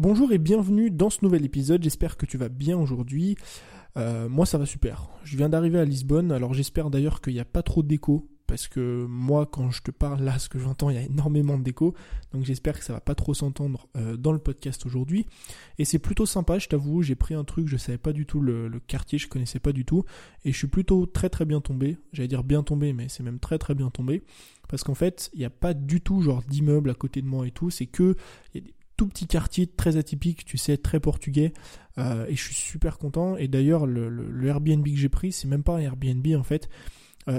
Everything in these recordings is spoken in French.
Bonjour et bienvenue dans ce nouvel épisode, j'espère que tu vas bien aujourd'hui. Moi ça va super, je viens d'arriver à Lisbonne, alors j'espère d'ailleurs qu'il n'y a pas trop de déco, parce que moi quand je te parle là, ce que j'entends, il y a énormément de déco, donc j'espère que ça va pas trop s'entendre dans le podcast aujourd'hui. Et c'est plutôt sympa, je t'avoue, j'ai pris un truc, je savais pas du tout le quartier, je connaissais pas du tout, et je suis plutôt très très bien tombé, j'allais dire bien tombé, mais c'est même très très bien tombé, parce qu'en fait, il n'y a pas du tout genre d'immeuble à côté de moi et tout, c'est que... il y a des tout petit quartier très atypique, tu sais, très portugais, et je suis super content. Et d'ailleurs, le Airbnb que j'ai pris, c'est même pas un Airbnb en fait.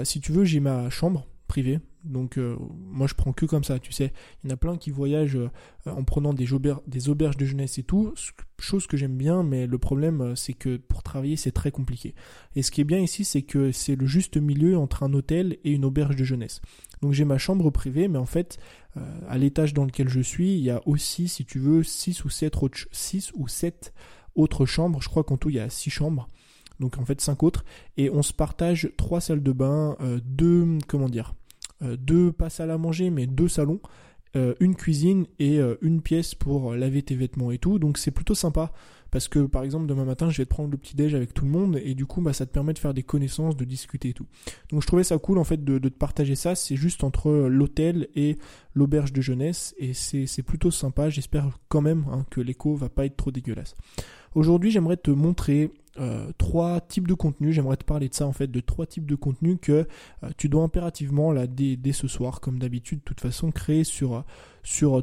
Si tu veux, j'ai ma chambre privée, donc moi je prends que comme ça, tu sais. Il y en a plein qui voyagent en prenant des auberges de jeunesse et tout, chose que j'aime bien, mais le problème c'est que pour travailler c'est très compliqué. Et ce qui est bien ici, c'est que c'est le juste milieu entre un hôtel et une auberge de jeunesse. Donc j'ai ma chambre privée, mais en fait, à l'étage dans lequel je suis, il y a aussi, si tu veux, 6 ou 7 autres chambres. Je crois qu'en tout, il y a 6 chambres, donc en fait 5 autres. Et on se partage 3 salles de bain, 2, pas salles à manger, mais 2 salons, une cuisine et une pièce pour laver tes vêtements et tout. Donc c'est plutôt sympa. Parce que par exemple demain matin je vais te prendre le petit déj avec tout le monde et du coup bah ça te permet de faire des connaissances, de discuter et tout. Donc je trouvais ça cool en fait de te partager ça, c'est juste entre l'hôtel et l'auberge de jeunesse et c'est plutôt sympa, j'espère quand même que l'écho va pas être trop dégueulasse. Aujourd'hui j'aimerais te montrer 3 types de contenus, j'aimerais te parler de ça en fait, de 3 types de contenus que tu dois impérativement là dès ce soir comme d'habitude de toute façon créer sur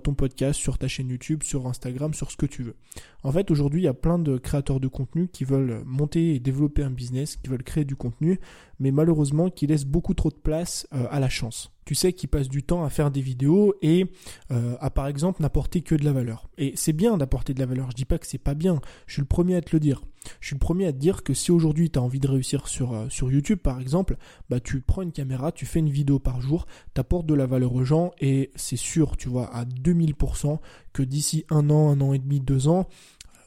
ton podcast, sur ta chaîne YouTube, sur Instagram, sur ce que tu veux. En fait aujourd'hui il y a plein de créateurs de contenu qui veulent monter et développer un business, qui veulent créer du contenu, mais malheureusement qui laissent beaucoup trop de place à la chance. Tu sais qu'ils passent du temps à faire des vidéos et à par exemple n'apporter que de la valeur. Et c'est bien d'apporter de la valeur, je dis pas que c'est pas bien, je suis le premier à te le dire. Je suis le premier à te dire que si aujourd'hui tu as envie de réussir sur YouTube par exemple, bah tu prends une caméra, tu fais une vidéo par jour, tu apportes de la valeur aux gens et c'est sûr, tu vois, à 2000% que d'ici un an et demi, 2 ans,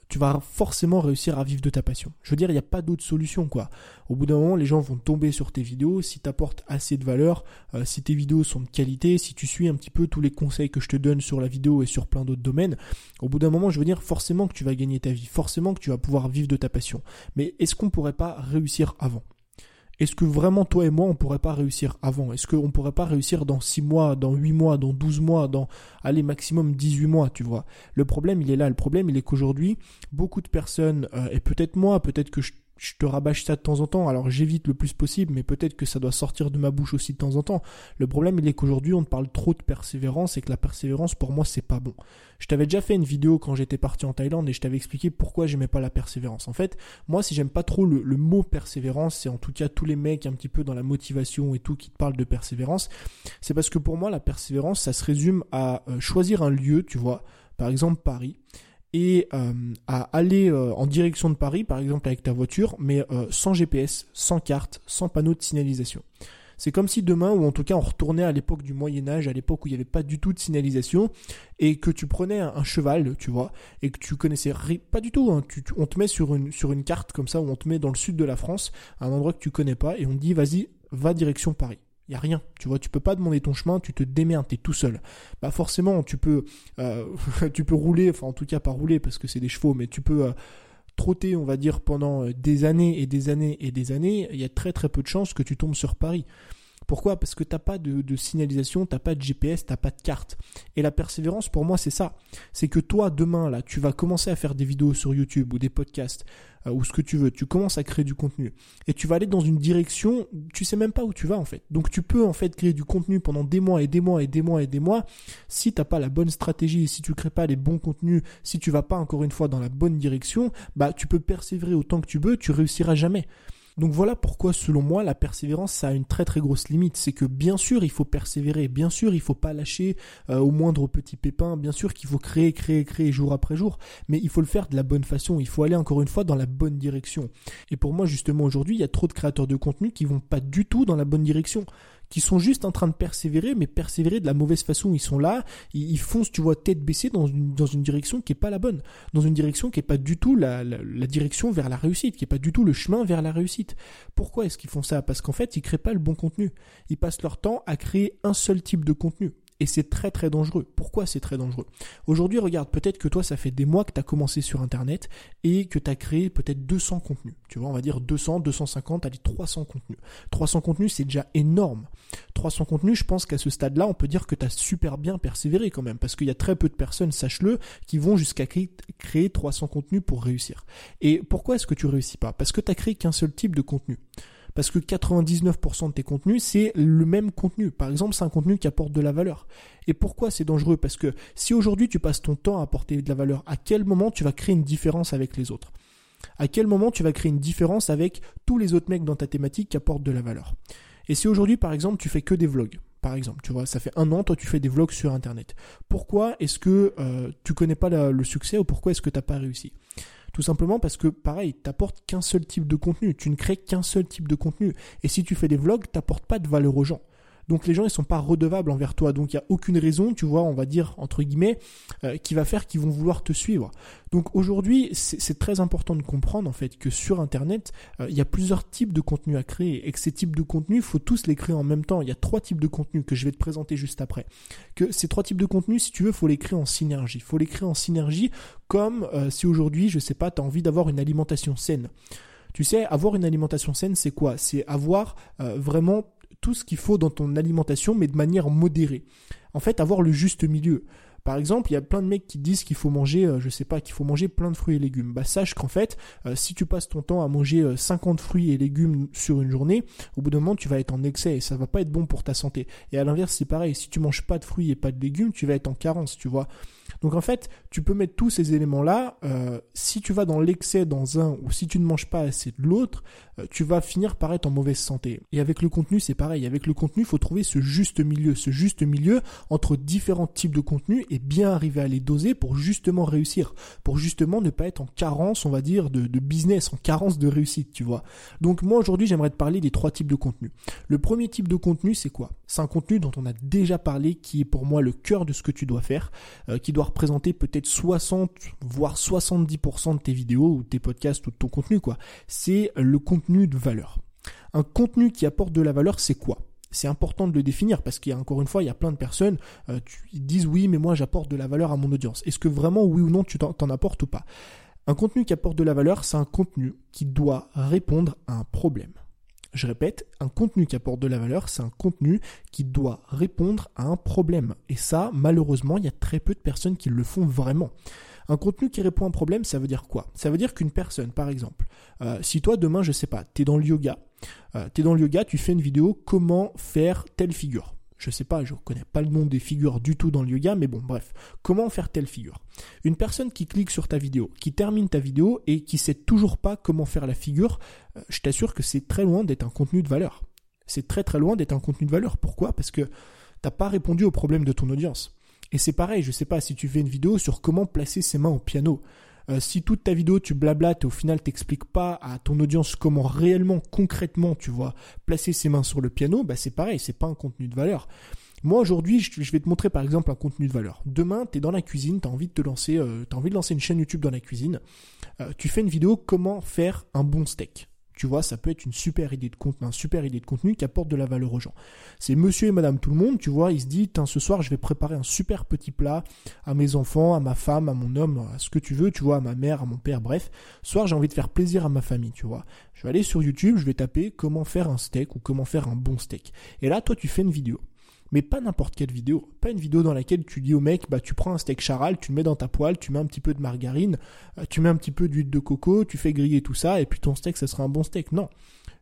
tu vas forcément réussir à vivre de ta passion. Je veux dire, il n'y a pas d'autre solution, quoi. Au bout d'un moment, les gens vont tomber sur tes vidéos, si tu apportes assez de valeur, si tes vidéos sont de qualité, si tu suis un petit peu tous les conseils que je te donne sur la vidéo et sur plein d'autres domaines, au bout d'un moment, je veux dire, forcément que tu vas gagner ta vie, forcément que tu vas pouvoir vivre de ta passion. Mais est-ce qu'on pourrait pas réussir avant ? Est-ce que vraiment toi et moi on pourrait pas réussir avant ? Est-ce qu'on pourrait pas réussir dans 6 mois, dans 8 mois, dans 12 mois, dans allez maximum 18 mois, tu vois ? Le problème il est là, le problème il est qu'aujourd'hui beaucoup de personnes, et peut-être moi, peut-être que je te rabâche ça de temps en temps, alors j'évite le plus possible, mais peut-être que ça doit sortir de ma bouche aussi de temps en temps. Le problème, il est qu'aujourd'hui, on te parle trop de persévérance et que la persévérance, pour moi, c'est pas bon. Je t'avais déjà fait une vidéo quand j'étais parti en Thaïlande et je t'avais expliqué pourquoi j'aimais pas la persévérance. En fait, moi, si j'aime pas trop le mot persévérance, c'est en tout cas tous les mecs un petit peu dans la motivation et tout qui te parlent de persévérance, c'est parce que pour moi, la persévérance, ça se résume à choisir un lieu, tu vois, par exemple Paris, et à aller en direction de Paris, par exemple avec ta voiture, mais sans GPS, sans carte, sans panneau de signalisation. C'est comme si demain, ou en tout cas on retournait à l'époque du Moyen-Âge, à l'époque où il n'y avait pas du tout de signalisation, et que tu prenais un cheval, tu vois, et que tu connaissais pas du tout, on te met sur une carte comme ça, où on te met dans le sud de la France, à un endroit que tu connais pas, et on te dit vas-y, va direction Paris. Il n'y a rien, tu vois, tu peux pas demander ton chemin, tu te démerdes, t'es tout seul. Bah forcément, tu peux rouler, enfin en tout cas pas rouler parce que c'est des chevaux, mais tu peux trotter, on va dire, pendant des années et des années et des années. Il y a très très peu de chances que tu tombes sur Paris. Pourquoi ? Parce que t'as pas de signalisation, t'as pas de GPS, t'as pas de carte. Et la persévérance, pour moi, c'est ça. C'est que toi, demain, là, tu vas commencer à faire des vidéos sur YouTube ou des podcasts, ou ce que tu veux, tu commences à créer du contenu et tu vas aller dans une direction, tu sais même pas où tu vas en fait. Donc tu peux en fait créer du contenu pendant des mois et des mois et des mois et des mois. Si t'as pas la bonne stratégie, si tu crées pas les bons contenus, si tu vas pas encore une fois dans la bonne direction, bah tu peux persévérer autant que tu veux, tu réussiras jamais. Donc voilà pourquoi, selon moi, la persévérance, ça a une très très grosse limite. C'est que bien sûr, il faut persévérer, bien sûr, il faut pas lâcher au moindre petit pépin, bien sûr qu'il faut créer jour après jour, mais il faut le faire de la bonne façon, il faut aller encore une fois dans la bonne direction. Et pour moi, justement, aujourd'hui, il y a trop de créateurs de contenu qui vont pas du tout dans la bonne direction, qui sont juste en train de persévérer, mais persévérer de la mauvaise façon. Ils sont là, ils foncent, tu vois, tête baissée dans une direction qui est pas la bonne, dans une direction qui est pas du tout la direction vers la réussite, qui est pas du tout le chemin vers la réussite. Pourquoi est-ce qu'ils font ça ? Parce qu'en fait, ils créent pas le bon contenu. Ils passent leur temps à créer un seul type de contenu. Et c'est très très dangereux. Pourquoi c'est très dangereux ? Aujourd'hui, regarde, peut-être que toi, ça fait des mois que tu as commencé sur Internet et que tu as créé peut-être 200 contenus. Tu vois, on va dire 200, 250, allez, 300 contenus. 300 contenus, c'est déjà énorme. 300 contenus, je pense qu'à ce stade-là, on peut dire que tu as super bien persévéré quand même, parce qu'il y a très peu de personnes, sache-le, qui vont jusqu'à créer 300 contenus pour réussir. Et pourquoi est-ce que tu réussis pas ? Parce que tu as créé qu'un seul type de contenu. Parce que 99% de tes contenus, c'est le même contenu. Par exemple, c'est un contenu qui apporte de la valeur. Et pourquoi c'est dangereux ? Parce que si aujourd'hui tu passes ton temps à apporter de la valeur, à quel moment tu vas créer une différence avec les autres ? À quel moment tu vas créer une différence avec tous les autres mecs dans ta thématique qui apportent de la valeur ? Et si aujourd'hui, par exemple, tu fais que des vlogs, par exemple, tu vois, ça fait un an, toi, tu fais des vlogs sur Internet. Pourquoi est-ce que tu connais pas le succès ou pourquoi est-ce que t'as pas réussi ? Tout simplement parce que, pareil, t'apportes qu'un seul type de contenu. Tu ne crées qu'un seul type de contenu. Et si tu fais des vlogs, t'apportes pas de valeur aux gens. Donc les gens, ils sont pas redevables envers toi. Donc il n'y a aucune raison, tu vois, on va dire, entre guillemets, qui va faire qu'ils vont vouloir te suivre. Donc aujourd'hui, c'est très important de comprendre, en fait, que sur Internet, il y a plusieurs types de contenus à créer. Et que ces types de contenus, faut tous les créer en même temps. Il y a 3 types de contenus que je vais te présenter juste après. Que ces 3 types de contenus, si tu veux, faut les créer en synergie. Faut les créer en synergie comme si aujourd'hui, je sais pas, t'as envie d'avoir une alimentation saine. Tu sais, avoir une alimentation saine, c'est quoi ? C'est avoir vraiment tout ce qu'il faut dans ton alimentation, mais de manière modérée. En fait, avoir le juste milieu. Par exemple, il y a plein de mecs qui disent qu'il faut manger, qu'il faut manger plein de fruits et légumes. Bah, sache qu'en fait, si tu passes ton temps à manger 50 fruits et légumes sur une journée, au bout d'un moment, tu vas être en excès et ça va pas être bon pour ta santé. Et à l'inverse, c'est pareil. Si tu manges pas de fruits et pas de légumes, tu vas être en carence, tu vois. Donc en fait, tu peux mettre tous ces éléments-là. Si tu vas dans l'excès dans un ou si tu ne manges pas assez de l'autre, tu vas finir par être en mauvaise santé. Et avec le contenu, c'est pareil. Avec le contenu, il faut trouver ce juste milieu entre différents types de contenus et bien arriver à les doser pour justement réussir, pour justement ne pas être en carence, on va dire, de business, en carence de réussite, tu vois. Donc moi aujourd'hui, j'aimerais te parler des 3 types de contenus. Le premier type de contenu, c'est quoi ? C'est un contenu dont on a déjà parlé, qui est pour moi le cœur de ce que tu dois faire, qui doit représenter peut-être 60 voire 70% de tes vidéos ou tes podcasts ou de ton contenu, quoi. C'est le contenu de valeur. Un contenu qui apporte de la valeur, c'est quoi ? C'est important de le définir parce qu'il y a, encore une fois, il y a plein de personnes qui disent oui, mais moi j'apporte de la valeur à mon audience. Est-ce que vraiment oui ou non tu t'en apportes ou pas ? Un contenu qui apporte de la valeur, c'est un contenu qui doit répondre à un problème. Je répète, un contenu qui apporte de la valeur, c'est un contenu qui doit répondre à un problème. Et ça, malheureusement, il y a très peu de personnes qui le font vraiment. Un contenu qui répond à un problème, ça veut dire quoi ? Ça veut dire qu'une personne, par exemple, si toi demain, je sais pas, t'es dans le yoga, tu fais une vidéo « Comment faire telle figure ?» Je sais pas, je connais pas le nom des figures du tout dans le yoga, mais bon, bref. Comment faire telle figure ? Une personne qui clique sur ta vidéo, qui termine ta vidéo et qui sait toujours pas comment faire la figure, je t'assure que c'est très loin d'être un contenu de valeur. C'est très très loin d'être un contenu de valeur. Pourquoi ? Parce que t'as pas répondu au problème de ton audience. Et c'est pareil, je sais pas, si tu fais une vidéo sur comment placer ses mains au piano, si toute ta vidéo tu blablates et au final t'expliques pas à ton audience comment réellement, concrètement, tu vois, placer ses mains sur le piano, bah c'est pareil, c'est pas un contenu de valeur. Moi aujourd'hui, je vais te montrer par exemple un contenu de valeur. Demain, t'es dans la cuisine, t'as envie de lancer une chaîne YouTube dans la cuisine. Tu fais une vidéo comment faire un bon steak. Tu vois, ça peut être une super idée de contenu, qui apporte de la valeur aux gens. C'est monsieur et madame tout le monde, tu vois, il se dit, tiens, ce soir, je vais préparer un super petit plat à mes enfants, à ma femme, à mon homme, à ce que tu veux, tu vois, à ma mère, à mon père, bref. Ce soir, j'ai envie de faire plaisir à ma famille, tu vois. Je vais aller sur YouTube, je vais taper comment faire un steak ou comment faire un bon steak. Et là, toi, tu fais une vidéo. Mais pas n'importe quelle vidéo, pas une vidéo dans laquelle tu dis au mec, bah tu prends un steak charal, tu le mets dans ta poêle, tu mets un petit peu de margarine, tu mets un petit peu d'huile de coco, tu fais griller tout ça et puis ton steak ça sera un bon steak. Non,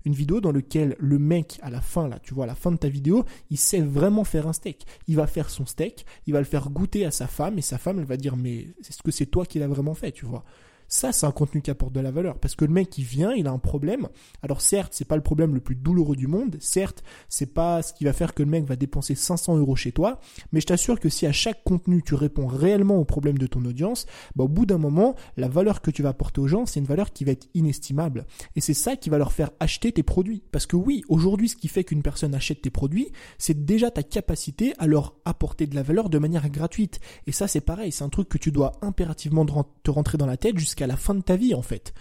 une vidéo dans laquelle le mec à la fin là, tu vois à la fin de ta vidéo, il sait vraiment faire un steak. Il va faire son steak, il va le faire goûter à sa femme et sa femme elle va dire mais est-ce que c'est toi qui l'as vraiment fait, tu vois ? Ça, c'est un contenu qui apporte de la valeur parce que le mec, il vient, il a un problème. Alors certes, c'est pas le problème le plus douloureux du monde. Certes, c'est pas ce qui va faire que le mec va dépenser 500 € chez toi. Mais je t'assure que si à chaque contenu, tu réponds réellement au problème de ton audience, bah, au bout d'un moment, la valeur que tu vas apporter aux gens, c'est une valeur qui va être inestimable. Et c'est ça qui va leur faire acheter tes produits. Parce que oui, aujourd'hui, ce qui fait qu'une personne achète tes produits, c'est déjà ta capacité à leur apporter de la valeur de manière gratuite. Et ça, c'est pareil. C'est un truc que tu dois impérativement te rentrer dans la tête jusqu'à la fin de ta vie en fait.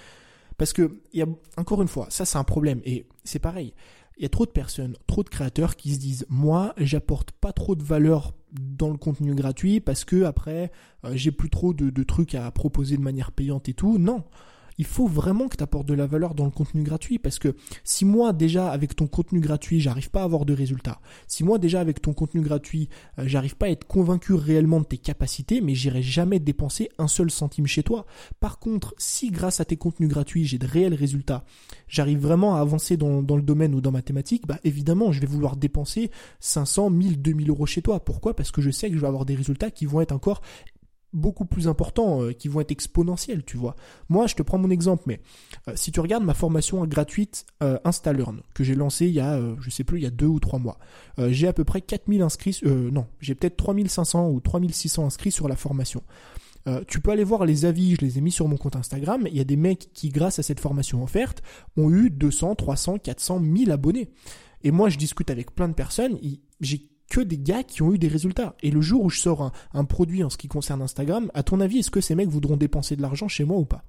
Parce que, il y a, encore une fois, ça c'est un problème et c'est pareil. Il y a trop de personnes, trop de créateurs qui se disent « Moi, j'apporte pas trop de valeur dans le contenu gratuit parce que après j'ai plus trop de trucs à proposer de manière payante et tout. Non, il faut vraiment que tu apportes de la valeur dans le contenu gratuit, parce que si moi déjà avec ton contenu gratuit j'arrive pas à avoir de résultats, si moi déjà avec ton contenu gratuit j'arrive pas à être convaincu réellement de tes capacités, mais j'irai jamais dépenser un seul centime chez toi. Par contre, si grâce à tes contenus gratuits j'ai de réels résultats, j'arrive vraiment à avancer dans le domaine ou dans ma thématique, bah évidemment je vais vouloir dépenser 500, 1000, 2000 euros chez toi. Pourquoi ? Parce que je sais que je vais avoir des résultats qui vont être encore beaucoup plus importants, qui vont être exponentiels, tu vois. Moi, je te prends mon exemple, mais si tu regardes ma formation gratuite InstaLearn, que j'ai lancée il y a 2 ou 3 mois, j'ai à peu près 4000 inscrits, j'ai peut-être 3500 ou 3600 inscrits sur la formation. Tu peux aller voir les avis, je les ai mis sur mon compte Instagram, il y a des mecs qui, grâce à cette formation offerte, ont eu 200, 300, 400, 1000 abonnés. Et moi, je discute avec plein de personnes, j'ai que des gars qui ont eu des résultats. Et le jour où je sors un produit en ce qui concerne Instagram, à ton avis, est-ce que ces mecs voudront dépenser de l'argent chez moi ou pas ?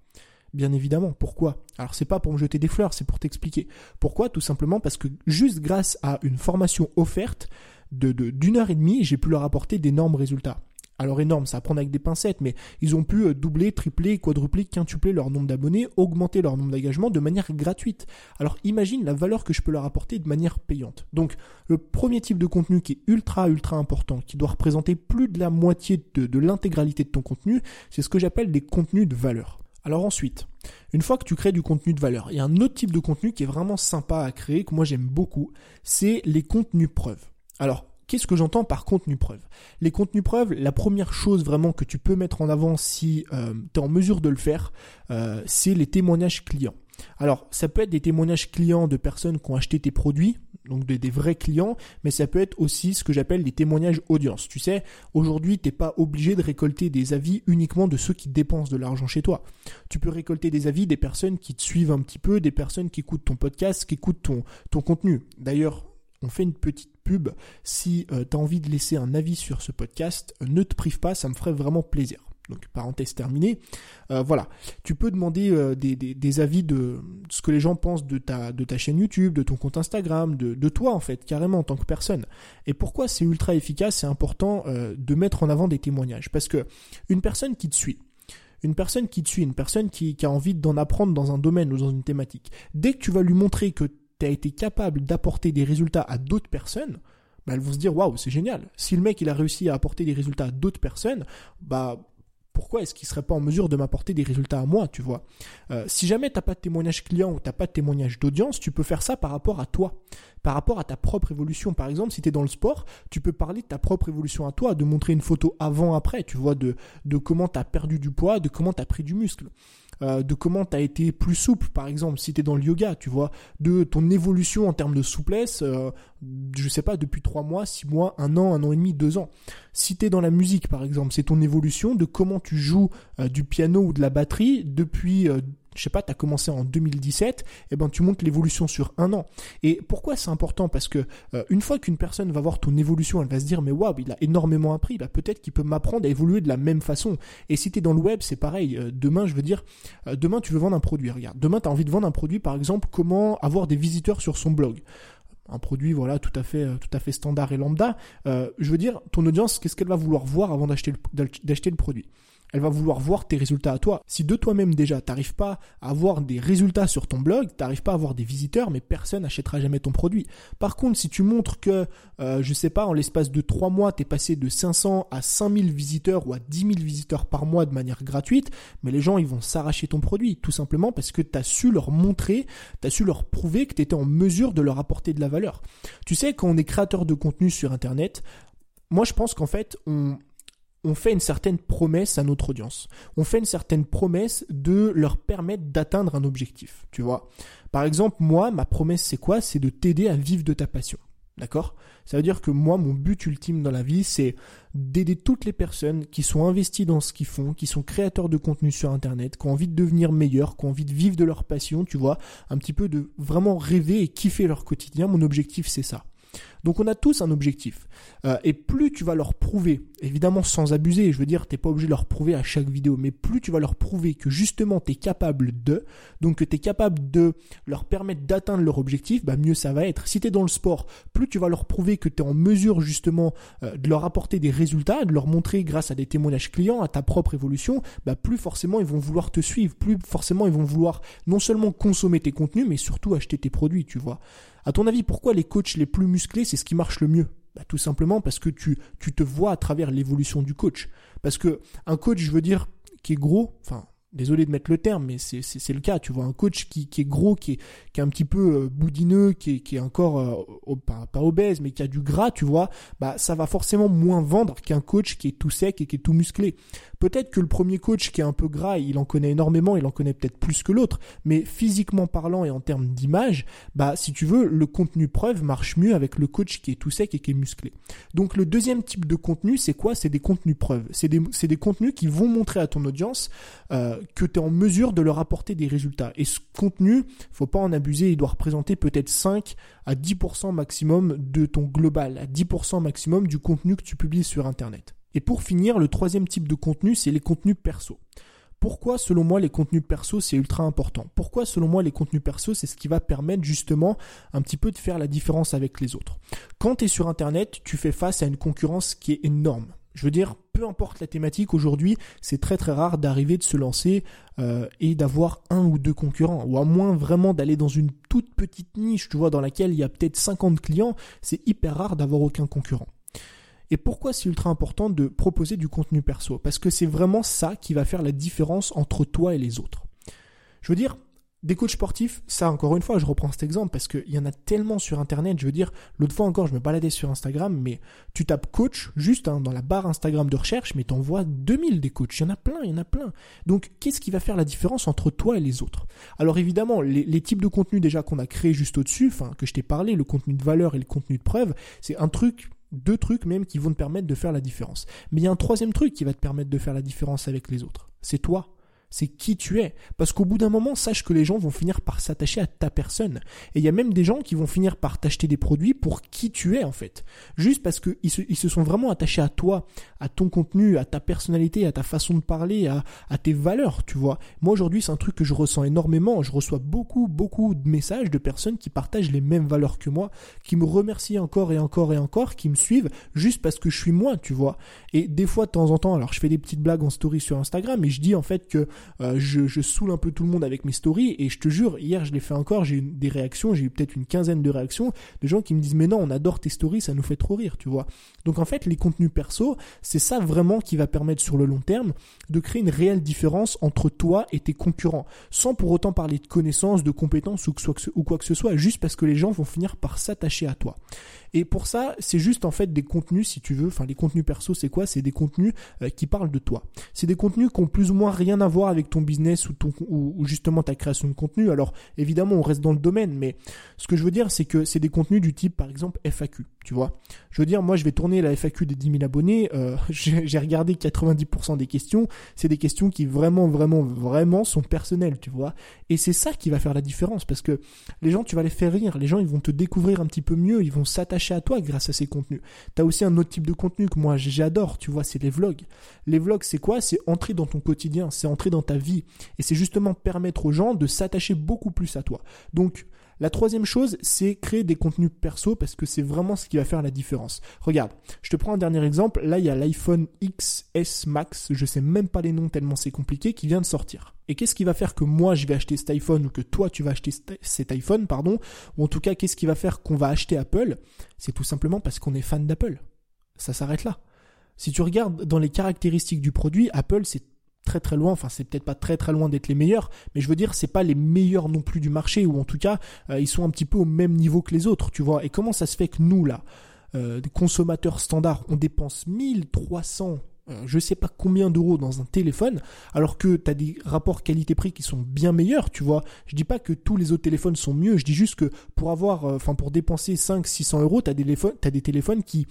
Bien évidemment. Pourquoi ? Alors, c'est pas pour me jeter des fleurs, c'est pour t'expliquer. Pourquoi ? Tout simplement parce que juste grâce à une formation offerte d'une heure et demie, j'ai pu leur apporter d'énormes résultats. Alors énorme, ça à prendre avec des pincettes, mais ils ont pu doubler, tripler, quadrupler, quintupler leur nombre d'abonnés, augmenter leur nombre d'engagements de manière gratuite. Alors imagine la valeur que je peux leur apporter de manière payante. Donc le premier type de contenu qui est ultra ultra important, qui doit représenter plus de la moitié de l'intégralité de ton contenu, c'est ce que j'appelle des contenus de valeur. Alors ensuite, une fois que tu crées du contenu de valeur, il y a un autre type de contenu qui est vraiment sympa à créer, que moi j'aime beaucoup, c'est les contenus preuves. Alors, qu'est-ce que j'entends par contenu preuve ? Les contenus preuves, la première chose vraiment que tu peux mettre en avant si tu es en mesure de le faire, c'est les témoignages clients. Alors, ça peut être des témoignages clients de personnes qui ont acheté tes produits, donc des vrais clients, mais ça peut être aussi ce que j'appelle des témoignages audience. Tu sais, aujourd'hui, tu n'es pas obligé de récolter des avis uniquement de ceux qui dépensent de l'argent chez toi. Tu peux récolter des avis des personnes qui te suivent un petit peu, des personnes qui écoutent ton podcast, qui écoutent ton contenu. D'ailleurs, on fait une petite pub. Si tu as envie de laisser un avis sur ce podcast, ne te prive pas, ça me ferait vraiment plaisir. Donc, parenthèse terminée. Voilà, tu peux demander des avis de ce que les gens pensent de ta chaîne YouTube, de ton compte Instagram, de toi en fait, carrément en tant que personne. Et pourquoi c'est ultra efficace, c'est important de mettre en avant des témoignages ? Parce que une personne qui a envie d'en apprendre dans un domaine ou dans une thématique, dès que tu vas lui montrer que tu as été capable d'apporter des résultats à d'autres personnes, bah elles vont se dire « Waouh, c'est génial !» Si le mec il a réussi à apporter des résultats à d'autres personnes, bah pourquoi est-ce qu'il ne serait pas en mesure de m'apporter des résultats à moi, tu vois ? Si jamais tu n'as pas de témoignage client ou tu n'as pas de témoignage d'audience, tu peux faire ça par rapport à toi, par rapport à ta propre évolution. Par exemple, si tu es dans le sport, tu peux parler de ta propre évolution à toi, de montrer une photo avant-après, tu vois, de comment tu as perdu du poids, de comment tu as pris du muscle. De comment tu as été plus souple, par exemple, si tu es dans le yoga, tu vois, de ton évolution en termes de souplesse, je sais pas, depuis 3 mois, 6 mois, 1 an, 1 an et demi, 2 ans. Si tu es dans la musique, par exemple, c'est ton évolution de comment tu joues du piano ou de la batterie depuis, je sais pas, tu as commencé en 2017, et ben tu montes l'évolution sur 1 an. Et pourquoi c'est important ? Parce que une fois qu'une personne va voir ton évolution, elle va se dire « Mais waouh, il a énormément appris, bah, peut-être qu'il peut m'apprendre à évoluer de la même façon. » Et si tu es dans le web, c'est pareil. Demain tu veux vendre un produit, regarde. Demain tu as envie de vendre un produit, par exemple, comment avoir des visiteurs sur son blog. Un produit, voilà, tout à fait standard et lambda. Je veux dire, ton audience, qu'est-ce qu'elle va vouloir voir avant d'acheter le produit ? Elle va vouloir voir tes résultats à toi. Si de toi-même déjà, t'arrives pas à avoir des résultats sur ton blog, t'arrives pas à avoir des visiteurs, mais personne n'achètera jamais ton produit. Par contre, si tu montres que, je sais pas, en l'espace de 3 mois, t'es passé de 500 à 5000 visiteurs ou à 10 000 visiteurs par mois de manière gratuite, mais les gens, ils vont s'arracher ton produit, tout simplement parce que t'as su leur montrer, t'as su leur prouver que t'étais en mesure de leur apporter de la valeur. Tu sais, quand on est créateur de contenu sur Internet, moi, je pense qu'en fait, on fait une certaine promesse à notre audience. On fait une certaine promesse de leur permettre d'atteindre un objectif, tu vois. Par exemple, moi, ma promesse, c'est quoi ? C'est de t'aider à vivre de ta passion, d'accord ? Ça veut dire que moi, mon but ultime dans la vie, c'est d'aider toutes les personnes qui sont investies dans ce qu'ils font, qui sont créateurs de contenu sur Internet, qui ont envie de devenir meilleurs, qui ont envie de vivre de leur passion, tu vois, un petit peu de vraiment rêver et kiffer leur quotidien. Mon objectif, c'est ça. Donc on a tous un objectif. Et plus tu vas leur prouver, évidemment sans abuser, je veux dire, t'es pas obligé de leur prouver à chaque vidéo, mais plus tu vas leur prouver que justement t'es capable de, donc que t'es capable de leur permettre d'atteindre leur objectif, bah mieux ça va être. Si t'es dans le sport, plus tu vas leur prouver que t'es en mesure justement de leur apporter des résultats, de leur montrer grâce à des témoignages clients, à ta propre évolution, bah plus forcément ils vont vouloir te suivre, plus forcément ils vont vouloir non seulement consommer tes contenus, mais surtout acheter tes produits, tu vois. À ton avis, pourquoi les coachs les plus musclés, c'est ce qui marche le mieux ? Bah, tout simplement parce que tu te vois à travers l'évolution du coach. Parce que un coach, je veux dire, qui est gros, enfin, désolé de mettre le terme, mais c'est le cas, tu vois, un coach qui est gros, qui est un petit peu boudineux, qui est encore, pas obèse, mais qui a du gras, tu vois, bah ça va forcément moins vendre qu'un coach qui est tout sec et qui est tout musclé. Peut-être que le premier coach qui est un peu gras, il en connaît énormément, il en connaît peut-être plus que l'autre, mais physiquement parlant et en termes d'image, bah si tu veux, le contenu preuve marche mieux avec le coach qui est tout sec et qui est musclé. Donc le deuxième type de contenu, c'est quoi ? C'est des contenus preuve. C'est des contenus qui vont montrer à ton audience que tu es en mesure de leur apporter des résultats. Et ce contenu, faut pas en abuser, il doit représenter peut-être 5 à 10% maximum de ton global, à 10% maximum du contenu que tu publies sur Internet. Et pour finir, le troisième type de contenu, c'est les contenus perso. Pourquoi, selon moi, les contenus perso, c'est ultra important ? Pourquoi, selon moi, les contenus perso, c'est ce qui va permettre justement un petit peu de faire la différence avec les autres ? Quand tu es sur Internet, tu fais face à une concurrence qui est énorme. Je veux dire, peu importe la thématique, aujourd'hui, c'est très très rare d'arriver, de se lancer et d'avoir un ou deux concurrents, ou à moins vraiment d'aller dans une toute petite niche, tu vois, dans laquelle il y a peut-être 50 clients, c'est hyper rare d'avoir aucun concurrent. Et pourquoi c'est ultra important de proposer du contenu perso ? Parce que c'est vraiment ça qui va faire la différence entre toi et les autres. Je veux dire, des coachs sportifs, ça encore une fois, je reprends cet exemple parce qu'il y en a tellement sur Internet, je veux dire, l'autre fois encore, je me baladais sur Instagram, mais tu tapes coach juste dans la barre Instagram de recherche, mais t'en vois 2000 des coachs, il y en a plein. Donc, qu'est-ce qui va faire la différence entre toi et les autres ? Alors évidemment, les types de contenu déjà qu'on a créés juste au-dessus, enfin que je t'ai parlé, le contenu de valeur et le contenu de preuve, c'est un truc... deux trucs même qui vont te permettre de faire la différence. Mais il y a un troisième truc qui va te permettre de faire la différence avec les autres. C'est toi. C'est qui tu es. Parce qu'au bout d'un moment, sache que les gens vont finir par s'attacher à ta personne. Et il y a même des gens qui vont finir par t'acheter des produits pour qui tu es en fait. Juste parce qu'ils se sont vraiment attachés à toi, à ton contenu, à ta personnalité, à ta façon de parler, à tes valeurs, tu vois. Moi aujourd'hui, c'est un truc que je ressens énormément. Je reçois beaucoup de messages de personnes qui partagent les mêmes valeurs que moi, qui me remercient encore, qui me suivent juste parce que je suis moi, tu vois. Et des fois, de temps en temps, alors je fais des petites blagues en story sur Instagram et je dis en fait que je saoule un peu tout le monde avec mes stories et je te jure, hier je l'ai fait encore, j'ai eu des réactions, j'ai eu peut-être une quinzaine de réactions de gens qui me disent mais non, on adore tes stories, ça nous fait trop rire, tu vois. Donc en fait, les contenus perso, c'est ça vraiment qui va permettre sur le long terme de créer une réelle différence entre toi et tes concurrents, sans pour autant parler de connaissances, de compétences ou quoi que ce soit, juste parce que les gens vont finir par s'attacher à toi. Et pour ça, c'est juste en fait des contenus, si tu veux, enfin les contenus perso, c'est quoi ? C'est des contenus qui parlent de toi. C'est des contenus qui ont plus ou moins rien à voir avec ton business ou justement ta création de contenu. Alors évidemment on reste dans le domaine, mais ce que je veux dire c'est que c'est des contenus du type par exemple FAQ, tu vois. Je veux dire, moi je vais tourner la FAQ des 10 000 abonnés, j'ai regardé 90% des questions, c'est des questions qui vraiment sont personnelles, tu vois. Et c'est ça qui va faire la différence parce que les gens, tu vas les faire rire, les gens ils vont te découvrir un petit peu mieux, ils vont s'attacher à toi grâce à ces contenus. T'as aussi un autre type de contenu que moi j'adore, tu vois, c'est les vlogs. Les vlogs c'est quoi ? C'est entrer dans ton quotidien, c'est entrer dans ta vie et c'est justement permettre aux gens de s'attacher beaucoup plus à toi. Donc la troisième chose, c'est créer des contenus perso parce que c'est vraiment ce qui va faire la différence. Regarde, je te prends un dernier exemple, là il y a l'iPhone XS Max, je sais même pas les noms tellement c'est compliqué, qui vient de sortir. Et qu'est-ce qui va faire que moi je vais acheter cet iPhone ou que toi tu vas acheter cet iPhone, pardon, ou en tout cas qu'est-ce qui va faire qu'on va acheter Apple ? C'est tout simplement parce qu'on est fan d'Apple. Ça s'arrête là. Si tu regardes dans les caractéristiques du produit, Apple c'est très très loin, enfin c'est peut-être pas très très loin d'être les meilleurs, mais je veux dire c'est pas les meilleurs non plus du marché, ou en tout cas ils sont un petit peu au même niveau que les autres, tu vois. Et comment ça se fait que nous là, consommateurs standards, on dépense 1300 je sais pas combien d'euros dans un téléphone, alors que t'as des rapports qualité-prix qui sont bien meilleurs, tu vois. Je dis pas que tous les autres téléphones sont mieux, je dis juste que pour dépenser 500-600 euros, t'as des téléphones qui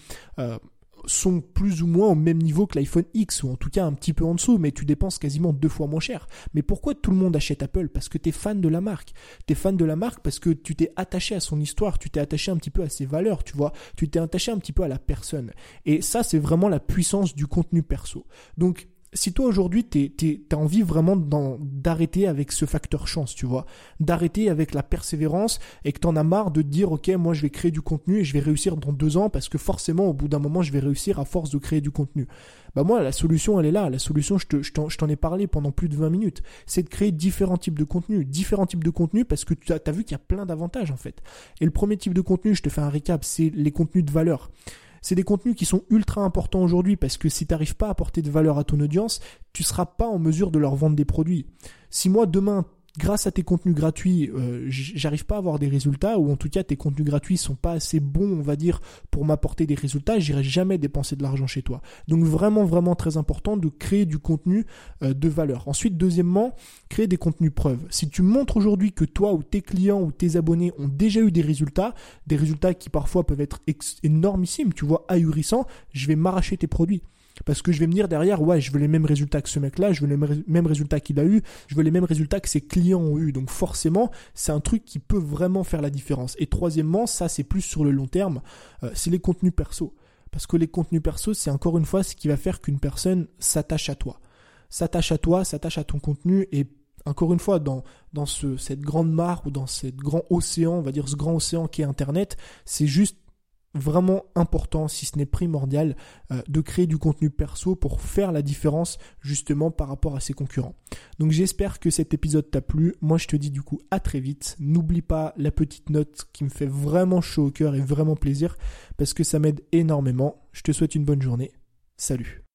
sont plus ou moins au même niveau que l'iPhone X, ou en tout cas un petit peu en dessous, mais tu dépenses quasiment 2 fois moins cher. Mais pourquoi tout le monde achète Apple? Parce que t'es fan de la marque. T'es fan de la marque parce que tu t'es attaché à son histoire, tu t'es attaché un petit peu à ses valeurs, tu vois. Tu t'es attaché un petit peu à la personne. Et ça, c'est vraiment la puissance du contenu perso. Donc, si toi aujourd'hui t'as envie vraiment d'arrêter avec ce facteur chance, tu vois, d'arrêter avec la persévérance et que t'en as marre de te dire ok, moi je vais créer du contenu et je vais réussir dans 2 ans parce que forcément au bout d'un moment je vais réussir à force de créer du contenu. Bah moi la solution elle est là, la solution je t'en ai parlé pendant plus de 20 minutes, c'est de créer différents types de contenu parce que t'as vu qu'il y a plein d'avantages en fait. Et le premier type de contenu, je te fais un récap, c'est les contenus de valeur. C'est des contenus qui sont ultra importants aujourd'hui parce que si tu n'arrives pas à apporter de valeur à ton audience, tu ne seras pas en mesure de leur vendre des produits. Si moi, demain, grâce à tes contenus gratuits, j'arrive pas à avoir des résultats, ou en tout cas tes contenus gratuits sont pas assez bons, on va dire, pour m'apporter des résultats, j'irai jamais dépenser de l'argent chez toi. Donc vraiment, vraiment très important de créer du contenu de valeur. Ensuite, deuxièmement, créer des contenus preuves. Si tu montres aujourd'hui que toi ou tes clients ou tes abonnés ont déjà eu des résultats qui parfois peuvent être énormissimes, tu vois, ahurissants, je vais m'arracher tes produits. Parce que je vais me dire derrière, ouais, je veux les mêmes résultats que ce mec-là, je veux les mêmes résultats qu'il a eu, je veux les mêmes résultats que ses clients ont eu. Donc forcément, c'est un truc qui peut vraiment faire la différence. Et troisièmement, ça c'est plus sur le long terme, c'est les contenus perso. Parce que les contenus perso, c'est encore une fois ce qui va faire qu'une personne s'attache à toi. S'attache à toi, s'attache à ton contenu et encore une fois, dans cette grande mare ou dans ce grand océan, on va dire ce grand océan qui est Internet, c'est juste vraiment important, si ce n'est primordial, de créer du contenu perso pour faire la différence justement par rapport à ses concurrents. Donc j'espère que cet épisode t'a plu. Moi je te dis du coup à très vite. N'oublie pas la petite note qui me fait vraiment chaud au cœur et vraiment plaisir parce que ça m'aide énormément. Je te souhaite une bonne journée. Salut.